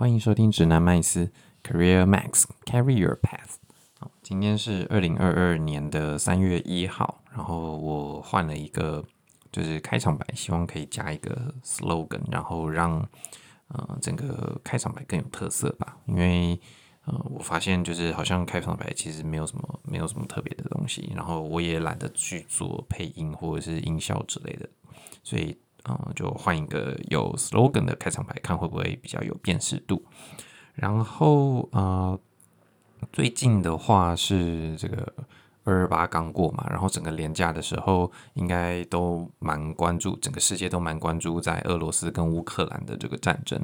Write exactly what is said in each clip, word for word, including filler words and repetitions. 欢迎收听指南麦斯 Career Max Career Path。 好，今天是二零二二年的三月一号，然后我换了一个就是开场白，希望可以加一个 slogan， 然后让、呃、整个开场白更有特色吧。因为、呃、我发现就是好像开场白其实没有什么没有什么特别的东西，然后我也懒得去做配音或者是音效之类的，所以嗯、就换一个有 slogan 的开场白，看会不会比较有辨识度。然后、呃、最近的话是这个二二八刚过嘛，然后整个连假的时候应该都蛮关注，整个世界都蛮关注在俄罗斯跟乌克兰的这个战争。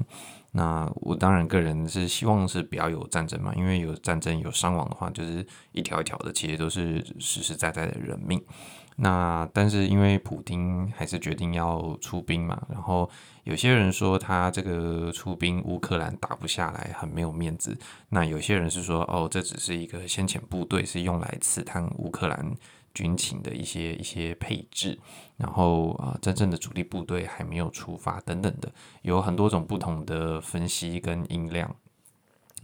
那我当然个人是希望是不要有战争嘛，因为有战争有伤亡的话，就是一条一条的其实都是实实在在的人命。那但是因为普丁还是决定要出兵嘛，然后有些人说他这个出兵乌克兰打不下来很没有面子，那有些人是说哦，这只是一个先遣部队，是用来刺探乌克兰军情的一些一些配置，然后、呃、真正的主力部队还没有出发等等的，有很多种不同的分析跟音量，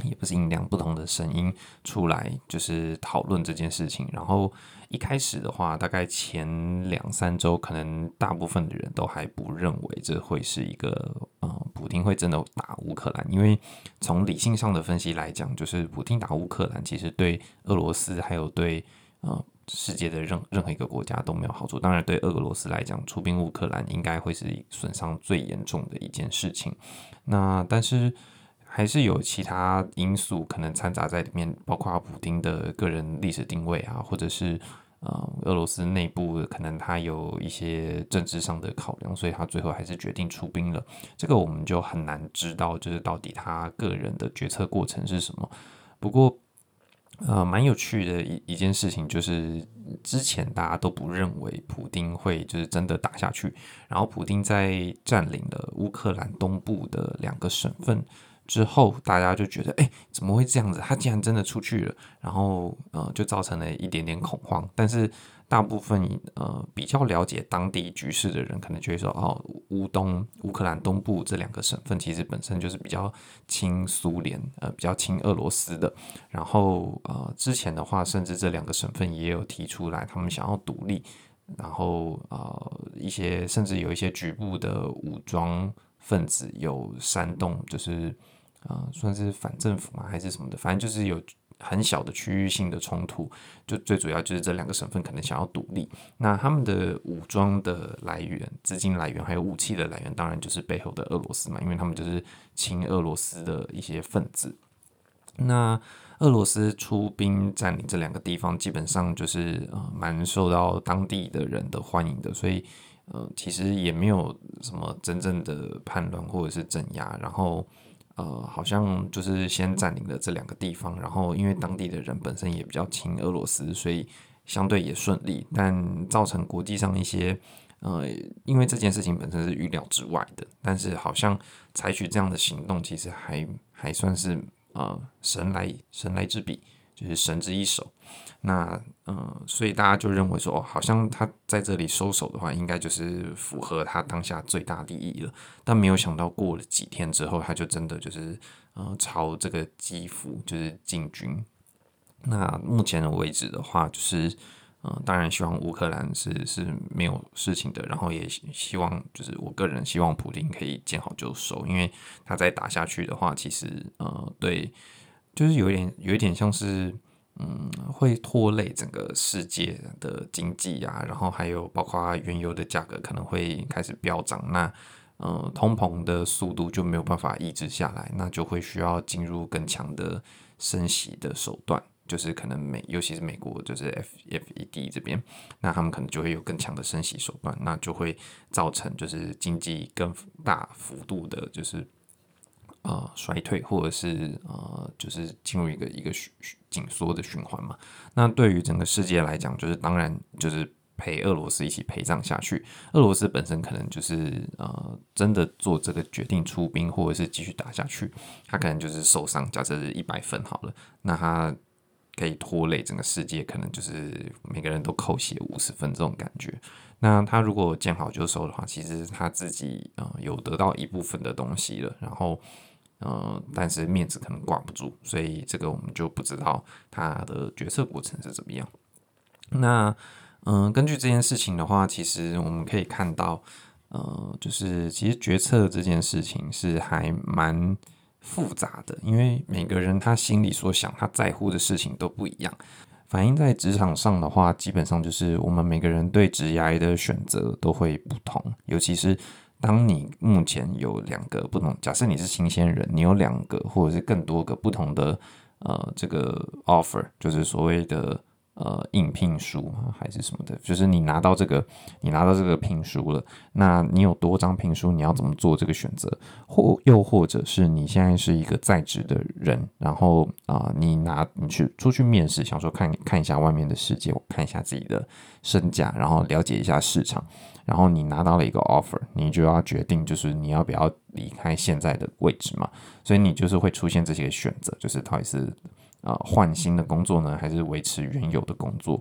也不是音量，不同的声音出来就是讨论这件事情。然后一开始的话，大概前两三周可能大部分的人都还不认为这会是一个、呃、普丁会真的打乌克兰，因为从理性上的分析来讲，就是普丁打乌克兰其实对俄罗斯还有对呃世界的任任何一个国家都没有好处。当然对俄罗斯来讲，出兵乌克兰应该会是损伤最严重的一件事情。那但是还是有其他因素可能掺杂在里面，包括普丁的个人历史定位啊，或者是、呃、俄罗斯内部可能他有一些政治上的考量，所以他最后还是决定出兵了。这个我们就很难知道就是到底他个人的决策过程是什么。不过呃，蛮有趣的 一, 一件事情就是之前大家都不认为普丁会就是真的打下去，然后普丁在占领了乌克兰东部的两个省份之后，大家就觉得哎、欸，怎么会这样子，他竟然真的出去了，然后、呃、就造成了一点点恐慌。但是大部分、呃、比较了解当地局势的人可能就会说哦，乌东乌克兰东部这两个省份其实本身就是比较亲苏联、呃、比较亲俄罗斯的，然后、呃、之前的话甚至这两个省份也有提出来他们想要独立，然后、呃、一些甚至有一些局部的武装分子有煽动就是、呃、算是反政府嘛还是什么的，反正就是有很小的区域性的冲突，就最主要就是这两个省份可能想要独立。那他们的武装的来源、资金来源还有武器的来源，当然就是背后的俄罗斯嘛，因为他们就是亲俄罗斯的一些分子。那俄罗斯出兵占领这两个地方，基本上就是蛮、呃、受到当地的人的欢迎的，所以呃，其实也没有什么真正的叛乱或者是镇压，然后呃，好像就是先占领了这两个地方，然后因为当地的人本身也比较亲俄罗斯，所以相对也顺利，但造成国际上一些呃，因为这件事情本身是预料之外的，但是好像采取这样的行动，其实还还算是呃神来神来之笔，就是神之一手。那呃，所以大家就认为说、哦、好像他在这里收手的话应该就是符合他当下最大利益了，但没有想到过了几天之后他就真的就是、呃、朝这个基辅就是进军。那目前的为止的话就是、呃、当然希望乌克兰 是, 是没有事情的，然后也希望就是我个人希望普丁可以见好就收，因为他再打下去的话其实呃对就是有一点有一点像是嗯，会拖累整个世界的经济啊，然后还有包括原油的价格可能会开始飙涨，那呃，通膨的速度就没有办法抑制下来，那就会需要进入更强的升息的手段，就是可能美，尤其是美国就是 F E D 这边，那他们可能就会有更强的升息手段，那就会造成就是经济更大幅度的就是呃，衰退或者是呃，就是进入一个一个紧缩的循环嘛。那对于整个世界来讲，就是当然就是陪俄罗斯一起陪葬下去。俄罗斯本身可能就是呃，真的做这个决定出兵或者是继续打下去，他可能就是受伤，假设是一百分好了，那他可以拖累整个世界，可能就是每个人都扣血五十分这种感觉。那他如果见好就收的话，其实他自己呃有得到一部分的东西了，然后呃，但是面子可能挂不住，所以这个我们就不知道他的决策过程是怎么样。那嗯、呃，根据这件事情的话，其实我们可以看到，呃，就是其实决策这件事情是还蛮复杂的，因为每个人他心里所想、他在乎的事情都不一样。反映在职场上的话，基本上就是我们每个人对职涯的选择都会不同，尤其是当你目前有两个不同，假设你是新鲜人，你有两个或者是更多个不同的呃这个 offer， 就是所谓的呃应聘书还是什么的，就是你拿到这个你拿到这个聘书了，那你有多张聘书，你要怎么做这个选择？或又或者是你现在是一个在职的人，然后啊、呃、你拿你去出去面试，想说看看一下外面的世界，我看一下自己的身价，然后了解一下市场。然后你拿到了一个 offer， 你就要决定就是你要不要离开现在的位置嘛，所以你就是会出现这些选择，就是到底是、呃、换新的工作呢，还是维持原有的工作。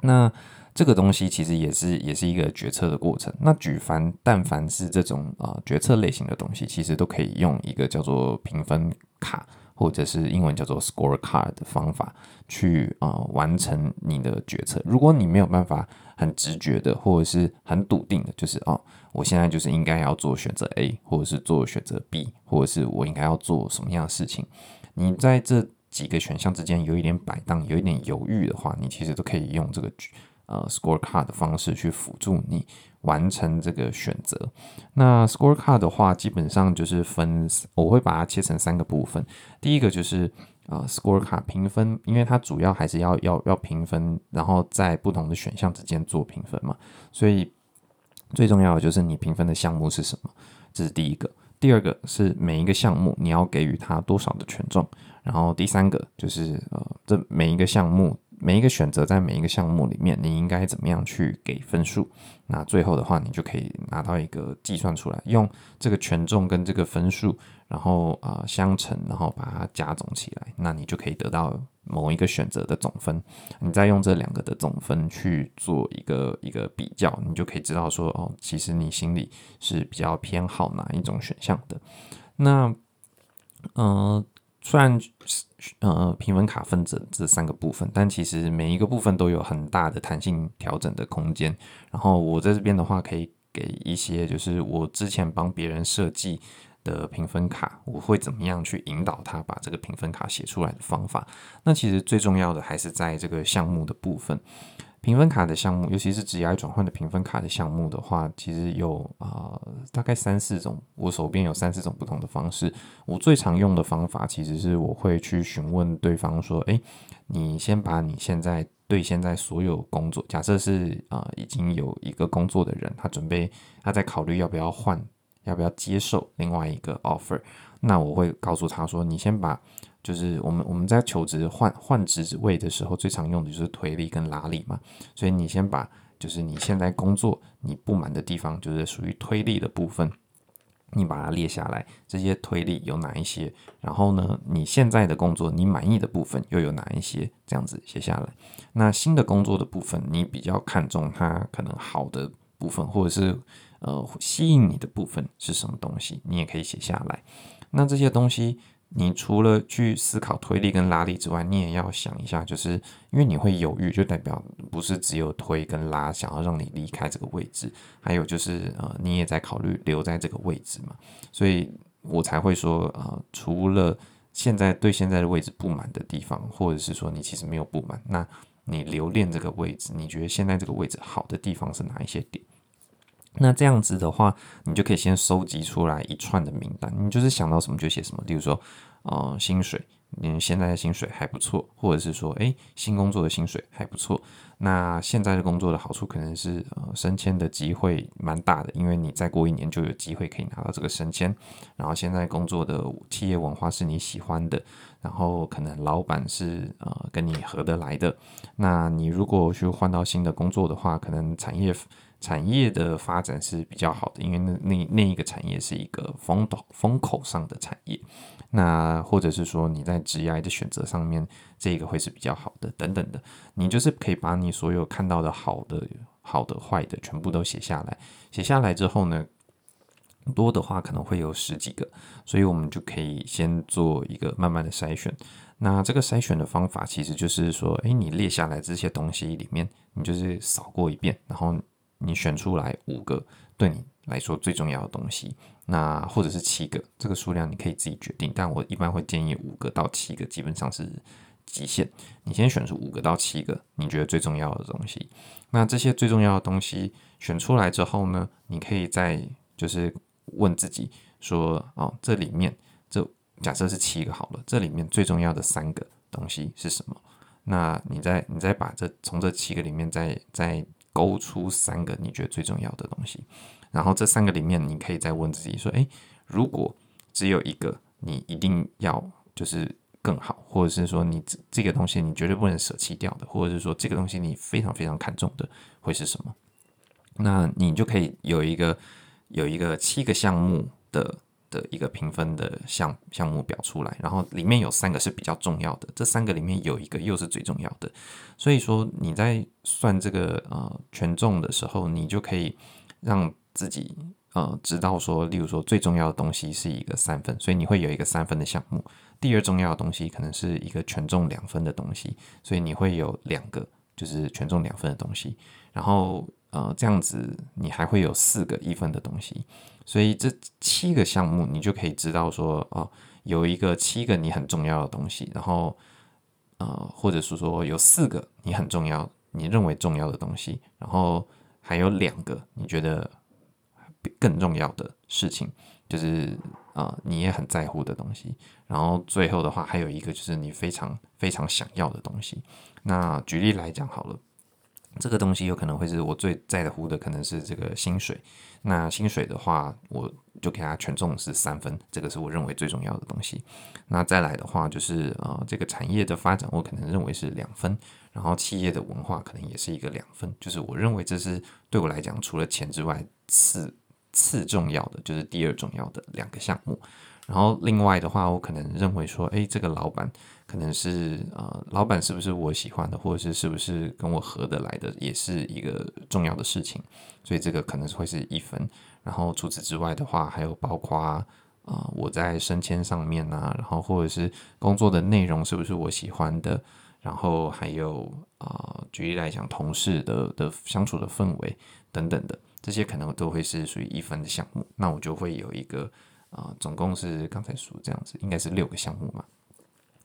那这个东西其实也是也是一个决策的过程。那举凡但凡是这种、呃、决策类型的东西，其实都可以用一个叫做评分卡，或者是英文叫做 Score Card 的方法去、呃、完成你的决策。如果你没有办法很直觉的或者是很笃定的，就是哦，我现在就是应该要做选择 A， 或者是做选择 B， 或者是我应该要做什么样的事情，你在这几个选项之间有一点摆荡，有一点犹豫的话，你其实都可以用这个呃 Score Card 的方式去辅助你完成这个选择。那 Score Card 的话，基本上就是分，我会把它切成三个部分。第一个就是呃 Score Card 评分，因为它主要还是要要要评分，然后在不同的选项之间做评分嘛，所以最重要的就是你评分的项目是什么，这是第一个。第二个是每一个项目你要给予它多少的权重，然后第三个就是呃这每一个项目。每一个选择在每一个项目里面你应该怎么样去给分数，那最后的话你就可以拿到一个计算出来，用这个权重跟这个分数然后、呃、相乘，然后把它加总起来，那你就可以得到某一个选择的总分。你再用这两个的总分去做一个一个比较，你就可以知道说哦，其实你心里是比较偏好哪一种选项的。那呃虽然呃评分卡分这这三个部分，但其实每一个部分都有很大的弹性调整的空间。然后我在这边的话，可以给一些就是我之前帮别人设计的评分卡，我会怎么样去引导他把这个评分卡写出来的方法。那其实最重要的还是在这个项目的部分。评分卡的项目，尤其是职涯转换的评分卡的项目的话，其实有、呃、大概三四种，我手边有三四种不同的方式。我最常用的方法其实是我会去询问对方说，诶，你先把你现在对现在所有工作，假设是、呃、已经有一个工作的人，他准备他在考虑要不要换，要不要接受另外一个 offer， 那我会告诉他说，你先把就是我们我们在求职换换职位的时候，最常用的就是推力跟拉力嘛，所以你先把就是你现在工作你不满的地方，就是属于推力的部分，你把它列下来，这些推力有哪一些？然后呢，你现在的工作你满意的部分又有哪一些？这样子写下来。那新的工作的部分，你比较看重它可能好的部分，或者是呃吸引你的部分是什么东西，你也可以写下来。那这些东西，你除了去思考推力跟拉力之外，你也要想一下，就是因为你会犹豫，就代表不是只有推跟拉想要让你离开这个位置，还有就是呃，你也在考虑留在这个位置嘛，所以我才会说呃，除了现在对现在的位置不满的地方，或者是说你其实没有不满，那你留恋这个位置，你觉得现在这个位置好的地方是哪一些点？那这样子的话，你就可以先收集出来一串的名单，你就是想到什么就写什么。例如说，呃，薪水，你现在的薪水还不错，或者是说，哎、欸，新工作的薪水还不错。那现在的工作的好处可能是，呃，升迁的机会蛮大的，因为你再过一年就有机会可以拿到这个升迁。然后现在工作的企业文化是你喜欢的，然后可能老板是呃跟你合得来的。那你如果去换到新的工作的话，可能产业。产业的发展是比较好的，因为 那, 那, 那一个产业是一个风口风口上的产业，那或者是说你在职涯的选择上面，这个会是比较好的等等的，你就是可以把你所有看到的好的好的坏的全部都写下来。写下来之后呢，多的话可能会有十几个，所以我们就可以先做一个慢慢的筛选。那这个筛选的方法其实就是说，诶，你列下来这些东西里面，你就是扫过一遍，然后你选出来五个对你来说最重要的东西，那或者是七个，这个数量你可以自己决定，但我一般会建议五个到七个基本上是极限。你先选出五个到七个你觉得最重要的东西，那这些最重要的东西选出来之后呢，你可以再就是问自己说，哦，这里面这假设是七个好了，这里面最重要的三个东西是什么？那你再你再把这从这七个里面再再勾出三个你觉得最重要的东西，然后这三个里面你可以再问自己说，诶，如果只有一个你一定要就是更好，或者是说你这个东西你绝对不能舍弃掉的，或者是说这个东西你非常非常看重的会是什么？那你就可以有一个有一个七个项目的的一个评分的项项目表出来，然后里面有三个是比较重要的，这三个里面有一个又是最重要的，所以说你在算这个呃权重的时候，你就可以让自己呃知道说，例如说最重要的东西是一个三分，所以你会有一个三分的项目，第二重要的东西可能是一个权重两分的东西，所以你会有两个就是权重两分的东西，然后呃，这样子你还会有四个一分的东西，所以这七个项目你就可以知道说，哦，有一个七个你很重要的东西，然后呃，或者是说有四个你很重要，你认为重要的东西，然后还有两个你觉得更重要的事情，就是呃你也很在乎的东西，然后最后的话还有一个就是你非常非常想要的东西。那举例来讲好了。这个东西有可能会是我最在乎的，可能是这个薪水。那薪水的话，我就给它权重是三分，这个是我认为最重要的东西。那再来的话，就是呃，这个产业的发展，我可能认为是两分。然后企业的文化可能也是一个两分，就是我认为这是对我来讲，除了钱之外，次次重要的，就是第二重要的两个项目。然后另外的话，我可能认为说，诶，这个老板可能是呃，老板是不是我喜欢的，或者是是不是跟我合得来的，也是一个重要的事情，所以这个可能会是一分。然后除此之外的话，还有包括啊、呃，我在升迁上面啊，然后或者是工作的内容是不是我喜欢的，然后还有啊、呃，举例来讲，同事的的相处的氛围等等的，这些可能都会是属于一分的项目。那我就会有一个。呃、总共是刚才数这样子，应该是六个项目嘛，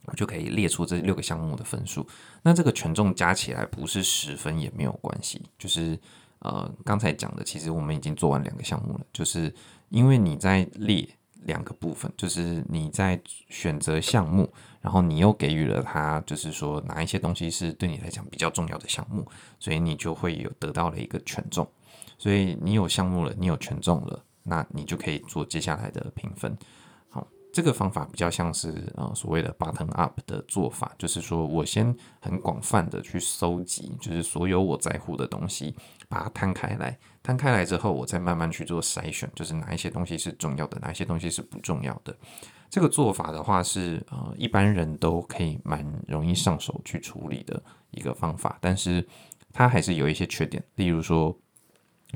我就可以列出这六个项目的分数。那这个权重加起来不是十分也没有关系，就是呃刚才讲的，其实我们已经做完两个项目了，就是因为你在列两个部分，就是你在选择项目，然后你又给予了它，就是说哪一些东西是对你来讲比较重要的项目，所以你就会有得到了一个权重。所以你有项目了，你有权重了。那你就可以做接下来的评分。好，这个方法比较像是、呃、所谓的 bottom up 的做法，就是说我先很广泛的去搜集，就是所有我在乎的东西，把它摊开来，摊开来之后我再慢慢去做筛选，就是哪一些东西是重要的，哪一些东西是不重要的。这个做法的话是、呃、一般人都可以蛮容易上手去处理的一个方法，但是它还是有一些缺点，例如说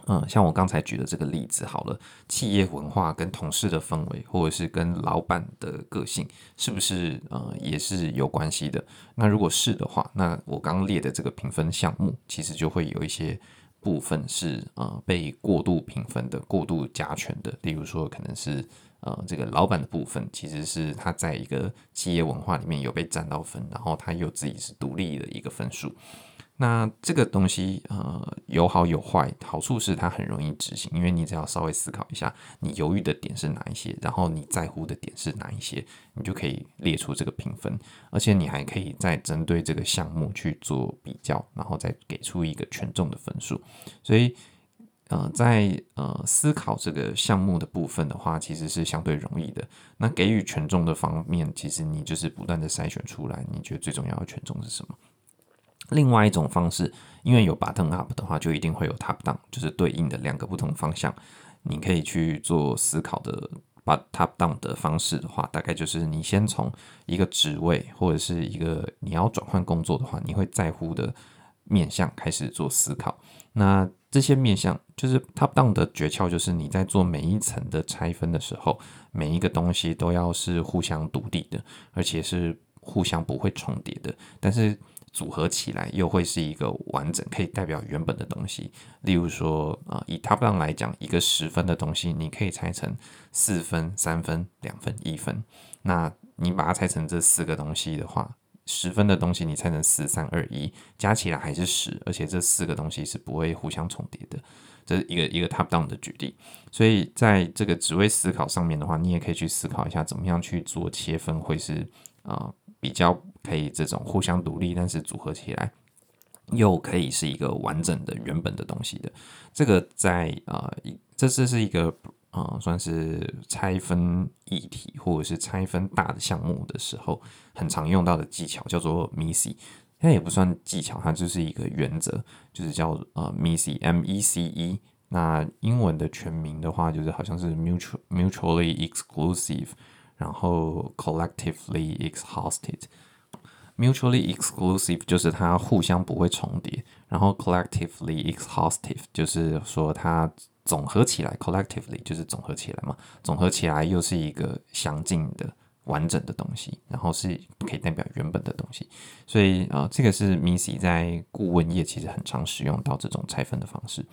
嗯，像我刚才举的这个例子好了，企业文化跟同事的氛围，或者是跟老板的个性，是不是呃也是有关系的？那如果是的话，那我刚列的这个评分项目，其实就会有一些部分是呃被过度评分的、过度加权的。例如说，可能是呃这个老板的部分，其实是他在一个企业文化里面有被占到分，然后他又自己是独立的一个分数。那这个东西呃有好有坏，好处是它很容易执行，因为你只要稍微思考一下你犹豫的点是哪一些，然后你在乎的点是哪一些，你就可以列出这个评分，而且你还可以再针对这个项目去做比较，然后再给出一个权重的分数。所以呃在呃思考这个项目的部分的话，其实是相对容易的。那给予权重的方面，其实你就是不断的筛选出来你觉得最重要的权重是什么。另外一种方式，因为有 bottom up 的话，就一定会有 top down， 就是对应的两个不同方向，你可以去做思考的。把 top down 的方式的话，大概就是你先从一个职位或者是一个你要转换工作的话，你会在乎的面向开始做思考。那这些面向就是 top down 的诀窍，就是你在做每一层的拆分的时候，每一个东西都要是互相独立的，而且是互相不会重叠的，但是组合起来又会是一个完整可以代表原本的东西。例如说、呃、以 top down 来讲，一个十分的东西你可以拆成四分、三分、两分、一分，那你把它拆成这四个东西的话，十分的东西你拆成四三二一，加起来还是十，而且这四个东西是不会互相重叠的。这是一个一个 top down 的举例。所以在这个职位思考上面的话，你也可以去思考一下怎么样去做切分，会是、呃、比较可以这种互相独立，但是组合起来又可以是一个完整的原本的东西的。这个在、呃、这是一个呃、算是拆分议题或者是拆分大的项目的时候很常用到的技巧，叫做 M E C E。 它也不算技巧，它就是一个原则，就是叫、呃、M E C E M E C E。 那英文的全名的话就是好像是 mutual, Mutually Exclusive 然后 Collectively Exhausted。 Mutually Exclusive 就是它互相不会重叠，然后 Collectively Exhaustive 就是说它总合起来 collectively 就是总合起来嘛，总合起来又是一个详尽的完整的东西，然后是可以代表原本的东西。所以、呃、这个是 M E C E 在顾问业其实很常使用到这种拆分的方式。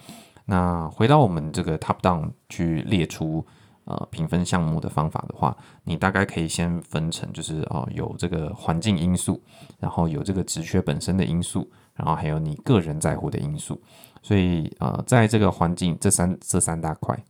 那回到我们这个 top down 去列出呃评分项目的方法的话，你大概可以先分成就是、呃、有这个环境因素，然后有这个职缺本身的因素，然后还有你个人在乎的因素。所以、呃、在这个环境这三这三大块，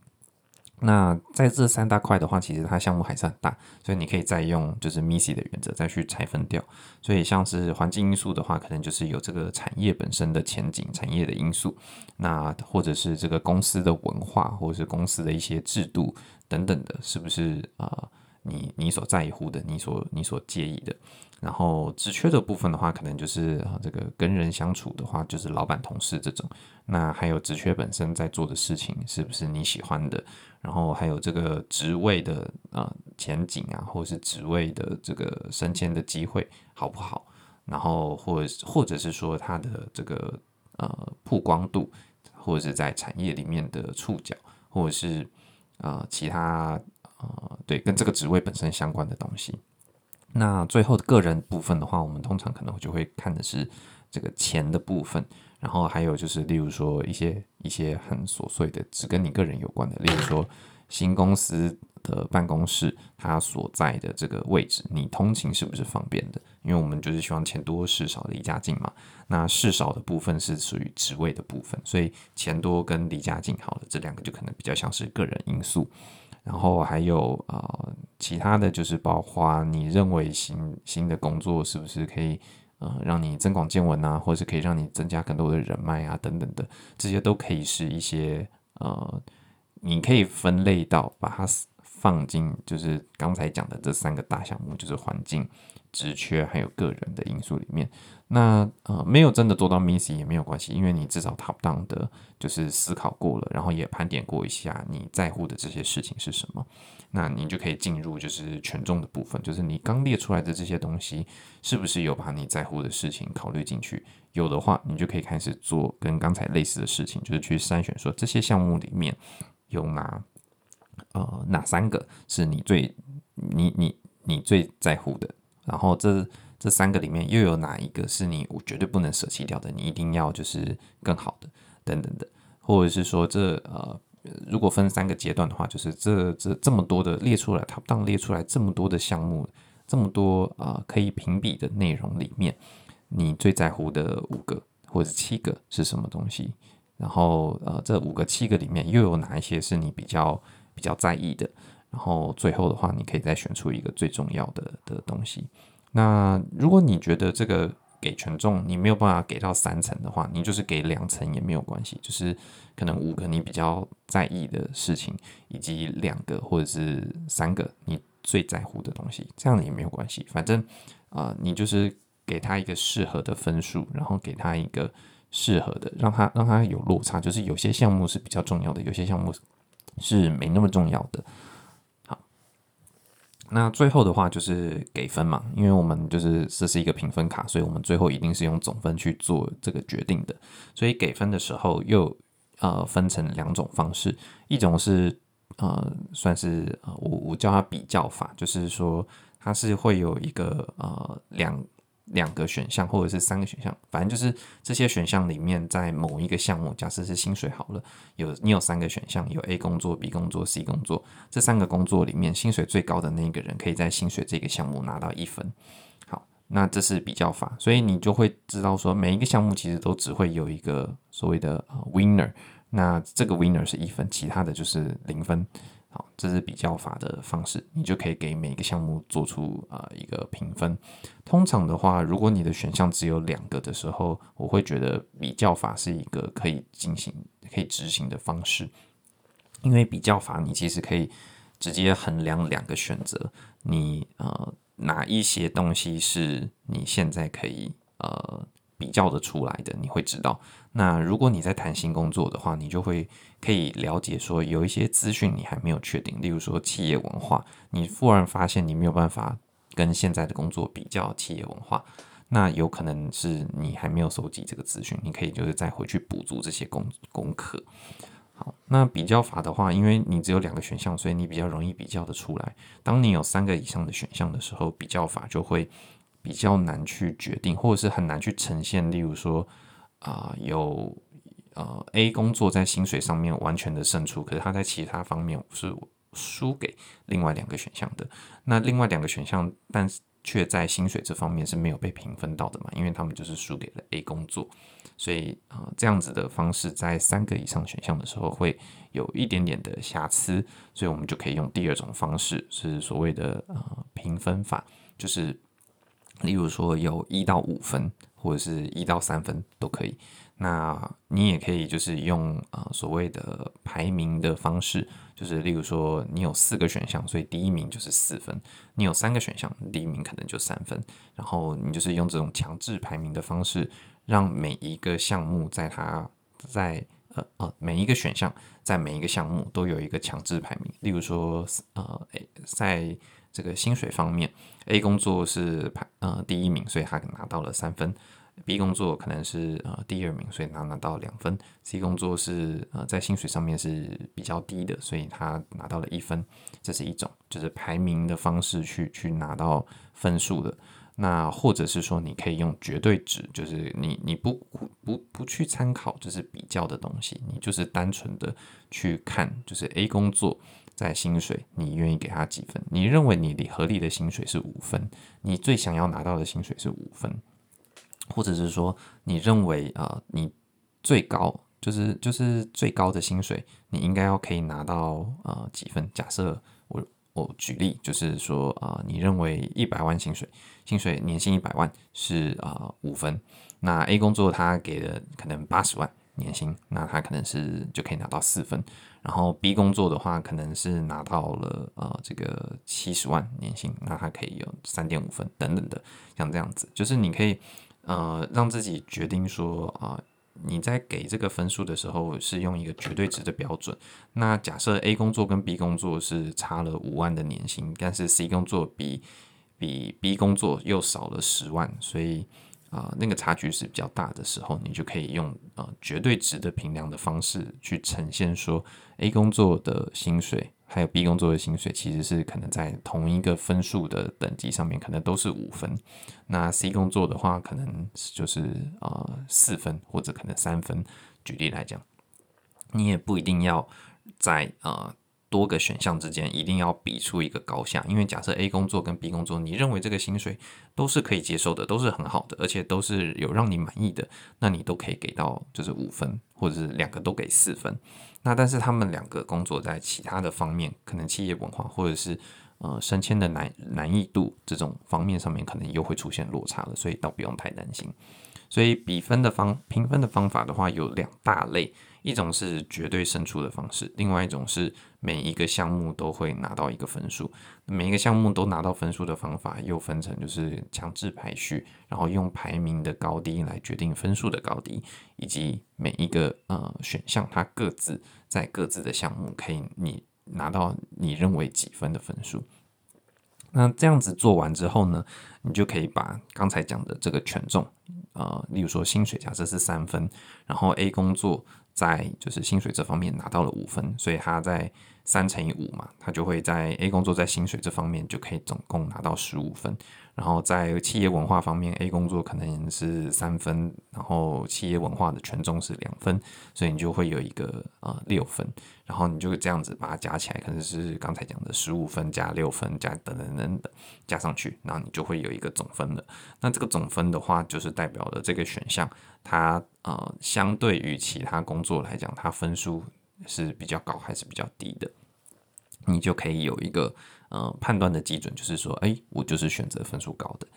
那在这三大块的话，其实它项目还是很大，所以你可以再用就是 M E C E 的原则再去拆分掉。所以像是环境因素的话，可能就是有这个产业本身的前景、产业的因素，那或者是这个公司的文化，或者是公司的一些制度等等的，是不是、呃、你, 你所在乎的，你所你所介意的。然后职缺的部分的话，可能就是、啊、这个跟人相处的话，就是老板同事这种。那还有职缺本身在做的事情是不是你喜欢的，然后还有这个职位的、呃、前景啊，或者是职位的这个升迁的机会好不好，然后或 者, 或者是说它的这个、呃、曝光度，或者是在产业里面的触角，或者是、呃、其他、呃、对跟这个职位本身相关的东西。那最后个人部分的话，我们通常可能就会看的是这个钱的部分，然后还有就是例如说一些一些很琐碎的只跟你个人有关的，例如说新公司的办公室它所在的这个位置，你通勤是不是方便的，因为我们就是希望钱多事少离家近嘛。那事少的部分是属于职位的部分，所以钱多跟离家近好了，这两个就可能比较像是个人因素。然后还有、呃、其他的就是包括你认为 新, 新的工作是不是可以、呃、让你增广见闻啊，或是可以让你增加更多的人脉啊等等的，这些都可以是一些、呃、你可以分类到把它放进就是刚才讲的这三个大项目，就是环境、职缺还有个人的因素里面。那、呃、没有真的做到 M E C E 也没有关系，因为你至少 top down 的就是思考过了，然后也盘点过一下你在乎的这些事情是什么，那你就可以进入就是权重的部分，就是你刚列出来的这些东西是不是有把你在乎的事情考虑进去，有的话你就可以开始做跟刚才类似的事情，就是去筛选说这些项目里面有哪、呃、哪三个是你最你你你最在乎的，然后这这三个里面又有哪一个是你我绝对不能舍弃掉的，你一定要就是更好的等等的，或者是说这呃，如果分三个阶段的话，就是这这这么多的列出来 top down 列出来这么多的项目，这么多啊、呃、可以评比的内容里面，你最在乎的五个或者七个是什么东西？然后呃，这五个七个里面又有哪一些是你比较比较在意的？然后最后的话你可以再选出一个最重要 的, 的东西。那如果你觉得这个给权重你没有办法给到三层的话，你就是给两层也没有关系，就是可能五个你比较在意的事情，以及两个或者是三个你最在乎的东西，这样也没有关系。反正、呃、你就是给他一个适合的分数，然后给他一个适合的，让他让他有落差，就是有些项目是比较重要的，有些项目是没那么重要的。那最后的话就是给分嘛，因为我们就是这是一个评分卡，所以我们最后一定是用总分去做这个决定的。所以给分的时候又呃分成两种方式，一种是呃算是、呃、我, 我叫它比较法，就是说它是会有一个呃两两个选项或者是三个选项，反正就是这些选项里面在某一个项目，假设是薪水好了，有你有三个选项，有 A 工作 B 工作 C 工作，这三个工作里面薪水最高的那个人可以在薪水这个项目拿到一分。好，那这是比较法，所以你就会知道说每一个项目其实都只会有一个所谓的 winner， 那这个 winner 是一分，其他的就是零分。好，这是比较法的方式，你就可以给每一个项目做出、呃、一个评分。通常的话，如果你的选项只有两个的时候，我会觉得比较法是一个可以进行、可以执行的方式，因为比较法你其实可以直接衡量两个选择，你呃哪一些东西是你现在可以呃比较的出来的，你会知道。那如果你在谈新工作的话，你就会可以了解说有一些资讯你还没有确定，例如说企业文化，你忽然发现你没有办法跟现在的工作比较企业文化，那有可能是你还没有收集这个资讯，你可以就是再回去补足这些功功课。好，那比较法的话，因为你只有两个选项，所以你比较容易比较的出来。当你有三个以上的选项的时候，比较法就会比较难去决定，或者是很难去呈现，例如说、呃、有、呃、A 工作在薪水上面完全的胜出，可是他在其他方面是输给另外两个选项的，那另外两个选项但却在薪水这方面是没有被评分到的嘛，因为他们就是输给了 A 工作，所以、呃、这样子的方式在三个以上选项的时候会有一点点的瑕疵，所以我们就可以用第二种方式，是所谓的、呃、评分法，就是例如说有一到五分或者是一到三分都可以，那你也可以就是用、呃、所谓的排名的方式，就是例如说你有四个选项，所以第一名就是四分，你有三个选项，第一名可能就三分，然后你就是用这种强制排名的方式，让每一个项目在它在呃呃每一个选项在每一个项目都有一个强制排名，例如说呃在这个薪水方面 A 工作是、呃、第一名，所以他拿到了三分， B 工作可能是、呃、第二名，所以他拿到两分， C 工作是、呃、在薪水上面是比较低的，所以他拿到了一分，这是一种就是排名的方式去去拿到分数的。那或者是说你可以用绝对值，就是你你不不不去参考就是比较的东西，你就是单纯的去看就是 A 工作在薪水你愿意给他几分，你认为你合理的薪水是五分，你最想要拿到的薪水是五分，或者是说你认为、呃、你最高就是就是最高的薪水你应该要可以拿到、呃、几分，假设我我举例就是说、呃、你认为一百万薪水薪水年薪一百万是、呃、五分，那 A 工作他给了可能八十万年薪，那他可能是就可以拿到四分，然后 B 工作的话可能是拿到了呃这个七十万年薪，那他可以有 三点五 分等等的，像这样子就是你可以呃让自己决定说啊、呃，你在给这个分数的时候是用一个绝对值的标准，那假设 A 工作跟 B 工作是差了五万的年薪，但是 C 工作比比 B 工作又少了十万，所以呃、那个差距是比较大的时候，你就可以用、呃、绝对值的评量的方式去呈现说 A 工作的薪水还有 B 工作的薪水其实是可能在同一个分数的等级上面可能都是五分，那 C 工作的话可能就是呃四分或者可能三分，举例来讲，你也不一定要在呃多个选项之间一定要比出一个高下，因为假设 A 工作跟 B 工作你认为这个薪水都是可以接受的，都是很好的，而且都是有让你满意的，那你都可以给到就是五分，或者是两个都给四分，那但是他们两个工作在其他的方面，可能企业文化或者是呃升迁的 难, 难易度这种方面上面可能又会出现落差了，所以倒不用太担心。所以比分的方评分的方法的话有两大类，一种是绝对胜出的方式，另外一种是每一个项目都会拿到一个分数，每一个项目都拿到分数的方法又分成就是强制排序，然后用排名的高低来决定分数的高低，以及每一个、呃、选项它各自在各自的项目可以你拿到你认为几分的分数。那这样子做完之后呢，你就可以把刚才讲的这个权重、呃、例如说薪水假设是三分，然后 A 工作在就是薪水这方面拿到了五分，所以他在三乘以五嘛，他就会在 A 工作在薪水这方面就可以总共拿到十五分，然后在企业文化方面 A 工作可能是三分，然后企业文化的权重是两分，所以你就会有一个呃六分，然后你就这样子把它加起来，可能是刚才讲的十五分加六分加等等等等加上去，然后你就会有一个总分了。那这个总分的话就是代表了这个选项它呃相对于其他工作来讲它分数是比较高还是比较低的，你就可以有一个呃判断的基准，就是说哎、欸，我就是选择分数高的。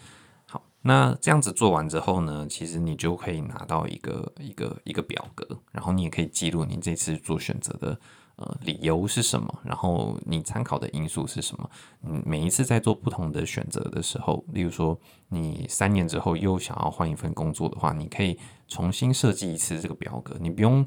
好，那这样子做完之后呢，其实你就可以拿到一个一个一个表格，然后你也可以记录你这次做选择的呃理由是什么，然后你参考的因素是什么。你每一次在做不同的选择的时候，例如说你三年之后又想要换一份工作的话，你可以重新设计一次这个表格，你不用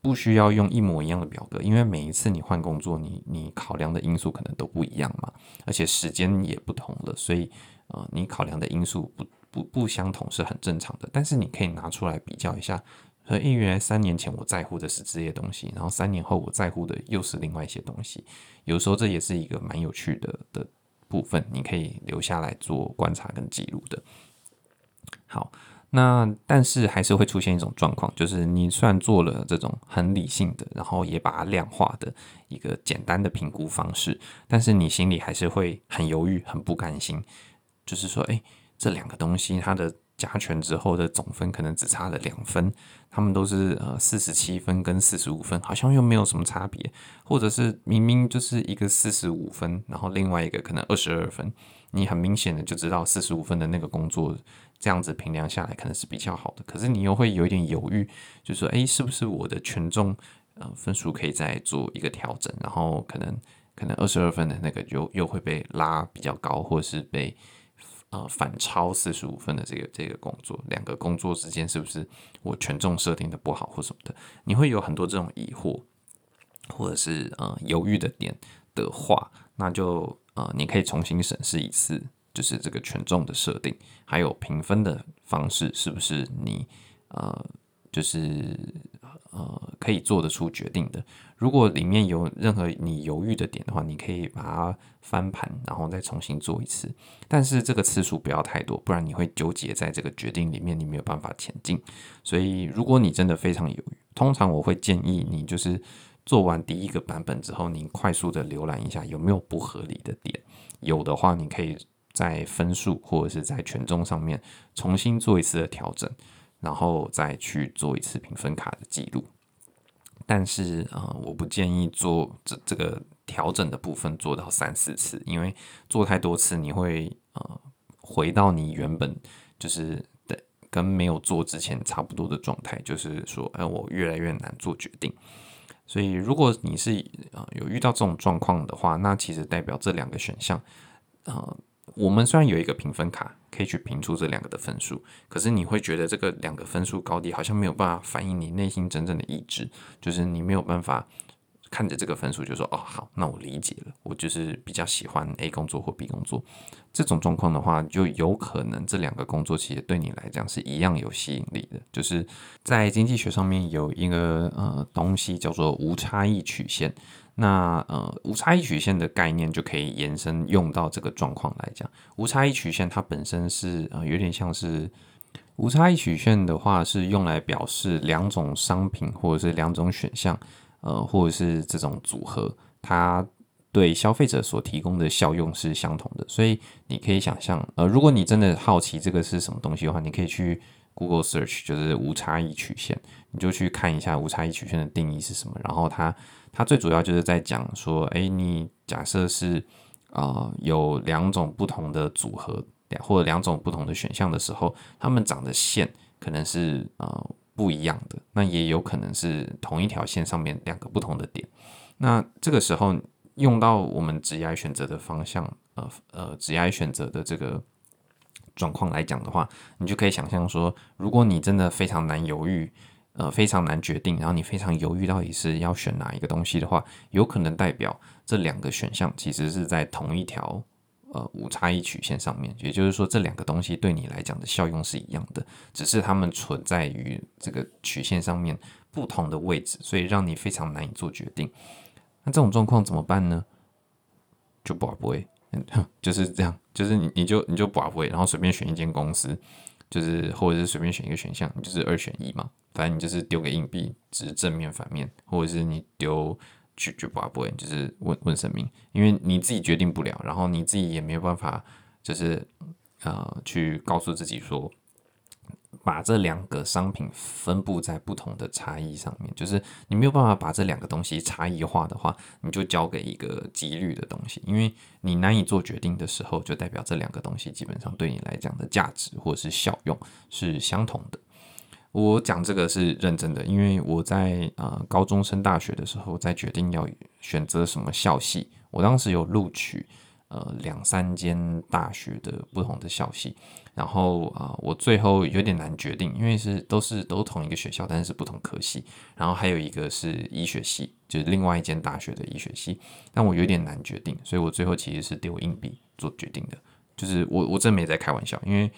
不需要用一模一样的表格，因为每一次你换工作，你你考量的因素可能都不一样嘛，而且时间也不同了，所以呃，你考量的因素不不不相同是很正常的。但是你可以拿出来比较一下，所以原来三年前我在乎的是这些东西，然后三年后我在乎的又是另外一些东西。有时候这也是一个蛮有趣的的部分，你可以留下来做观察跟记录的。好。那但是还是会出现一种状况，就是你虽然做了这种很理性的，然后也把它量化的一个简单的评估方式，但是你心里还是会很犹豫很不甘心，就是说哎、欸，这两个东西它的加权之后的总分可能只差了两分，他们都是呃四十七分跟四十五分，好像又没有什么差别，或者是明明就是一个四十五分，然后另外一个可能二十二分，你很明显的就知道四十五分的那个工作这样子评量下来可能是比较好的，可是你又会有一点犹豫，就说哎、欸，是不是我的权重、呃、分数可以再做一个调整，然后可能可能二十二分的那个就又会被拉比较高，或是被呃，反超四十五分的这个这个工作，两个工作之间是不是我权重设定的不好或什么的，你会有很多这种疑惑或者是呃犹豫的点的话，那就呃你可以重新审视一次，就是这个权重的设定，还有评分的方式是不是你呃就是呃可以做得出决定的。如果里面有任何你犹豫的点的话，你可以把它翻盘，然后再重新做一次，但是这个次数不要太多，不然你会纠结在这个决定里面，你没有办法前进。所以如果你真的非常犹豫，通常我会建议你就是做完第一个版本之后，你快速的浏览一下有没有不合理的点，有的话你可以在分数或者是在权重上面重新做一次的调整，然后再去做一次评分卡的记录。但是、呃、我不建议做 这, 这个调整的部分做到三四次，因为做太多次你会、呃、回到你原本就是跟没有做之前差不多的状态，就是说、呃、我越来越难做决定。所以如果你是、呃、有遇到这种状况的话，那其实代表这两个选项呃我们虽然有一个评分卡可以去评出这两个的分数，可是你会觉得这个两个分数高低好像没有办法反映你内心真正的意志，就是你没有办法看着这个分数就说哦好，那我理解了，我就是比较喜欢 A 工作或 B 工作。这种状况的话，就有可能这两个工作其实对你来讲是一样有吸引力的。就是在经济学上面有一个呃东西叫做无差异曲线，那呃，无差异曲线的概念就可以延伸用到这个状况来讲。无差异曲线它本身是呃，有点像是无差异曲线的话，是用来表示两种商品或者是两种选项，呃，或者是这种组合，它对消费者所提供的效用是相同的。所以你可以想象，呃，如果你真的好奇这个是什么东西的话，你可以去Google search 就是无差异曲线，你就去看一下无差异曲线的定义是什么，然后它它最主要就是在讲说，哎，你假设是呃有两种不同的组合或者两种不同的选项的时候，它们长的线可能是呃不一样的，那也有可能是同一条线上面两个不同的点。那这个时候用到我们职业选择的方向，呃呃职业选择的这个状况来讲的话，你就可以想象说，如果你真的非常难犹豫，呃，非常难决定，然后你非常犹豫到底是要选哪一个东西的话，有可能代表这两个选项其实是在同一条呃五差异曲线上面，也就是说这两个东西对你来讲的效用是一样的，只是它们存在于这个曲线上面不同的位置，所以让你非常难以做决定。那这种状况怎么办呢？就拔杯，就是这样，就是你你就你就拔杯，然后随便选一间公司，就是或者是随便选一个选项，你就是二选一嘛，反正你就是丢个硬币，只是正面反面，或者是你丢。去去拔杯，就是问问神明，因为你自己决定不了，然后你自己也没有办法，就是呃，去告诉自己说，把这两个商品分布在不同的差异上面，就是你没有办法把这两个东西差异化的话，你就交给一个几率的东西，因为你难以做决定的时候，就代表这两个东西基本上对你来讲的价值或者是效用是相同的。我讲这个是认真的，因为我在、呃、高中升大学的时候，在决定要选择什么校系，我当时有录取呃两三间大学的不同的校系，然后啊、呃、我最后有点难决定，因为是都是都同一个学校，但是不同科系，然后还有一个是医学系，就是另外一间大学的医学系，但我有点难决定，所以我最后其实是丢硬币做决定的，就是我我真没在开玩笑，因为。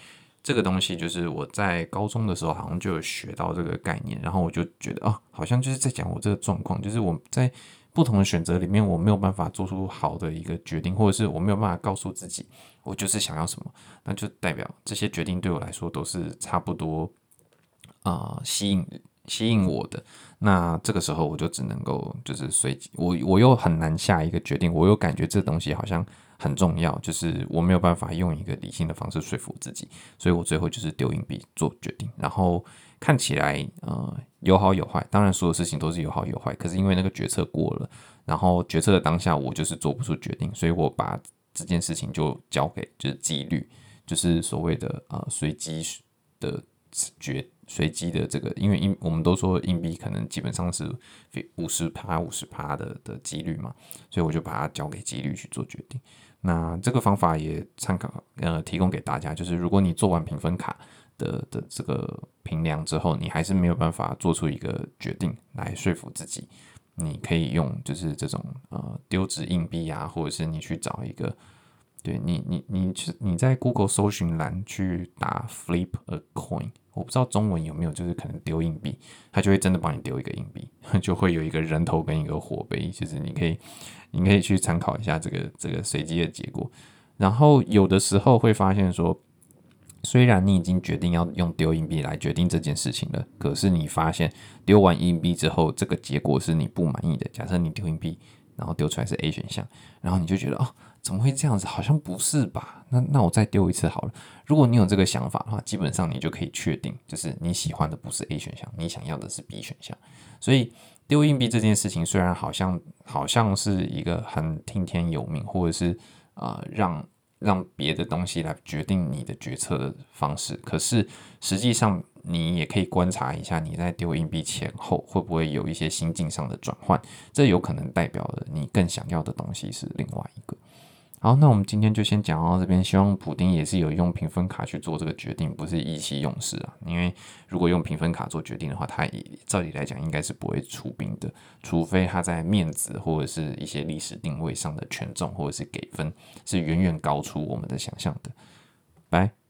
这个东西就是我在高中的时候好像就有学到这个概念，然后我就觉得、哦、好像就是在讲我这个状况，就是我在不同的选择里面我没有办法做出好的一个决定，或者是我没有办法告诉自己我就是想要什么，那就代表这些决定对我来说都是差不多、呃、吸引吸引我的，那这个时候我就只能够就是随机，我我又很难下一个决定，我又感觉这东西好像很重要，就是我没有办法用一个理性的方式说服自己，所以我最后就是丢硬币做决定，然后看起来呃有好有坏，当然所有事情都是有好有坏，可是因为那个决策过了，然后决策的当下我就是做不出决定，所以我把这件事情就交给就是几率，就是所谓的呃随机的决随机的这个，因为我们都说硬币可能基本上是 百分之五十 百分之五十 的, 的几率嘛，所以我就把它交给几率去做决定。那这个方法也参考呃提供给大家，就是如果你做完评分卡的的这个评量之后，你还是没有办法做出一个决定来说服自己，你可以用就是这种呃丢掷硬币啊，或者是你去找一个。对你，你你你在 Google 搜寻栏去打 flip a coin， 我不知道中文有没有，就是可能丢硬币，它就会真的帮你丢一个硬币，就会有一个人头跟一个火杯，就是你可以你可以去参考一下这个这个随机的结果。然后有的时候会发现说，虽然你已经决定要用丢硬币来决定这件事情了，可是你发现丢完硬币之后，这个结果是你不满意的。假设你丢硬币，然后丢出来是 A 选项，然后你就觉得哦。怎么会这样子？好像不是吧？那那我再丢一次好了。如果你有这个想法的话，基本上你就可以确定，就是你喜欢的不是 A 选项，你想要的是 B 选项。所以丢硬币这件事情，虽然好像好像是一个很听天由命，或者是呃让让别的东西来决定你的决策的方式，可是实际上你也可以观察一下，你在丢硬币前后会不会有一些心境上的转换，这有可能代表了你更想要的东西是另外一个。好，那我们今天就先讲到这边，希望普丁也是有用评分卡去做这个决定，不是意气用事啊。因为如果用评分卡做决定的话，他照理来讲应该是不会出兵的，除非他在面子或者是一些历史定位上的权重或者是给分是远远高出我们的想象的。拜。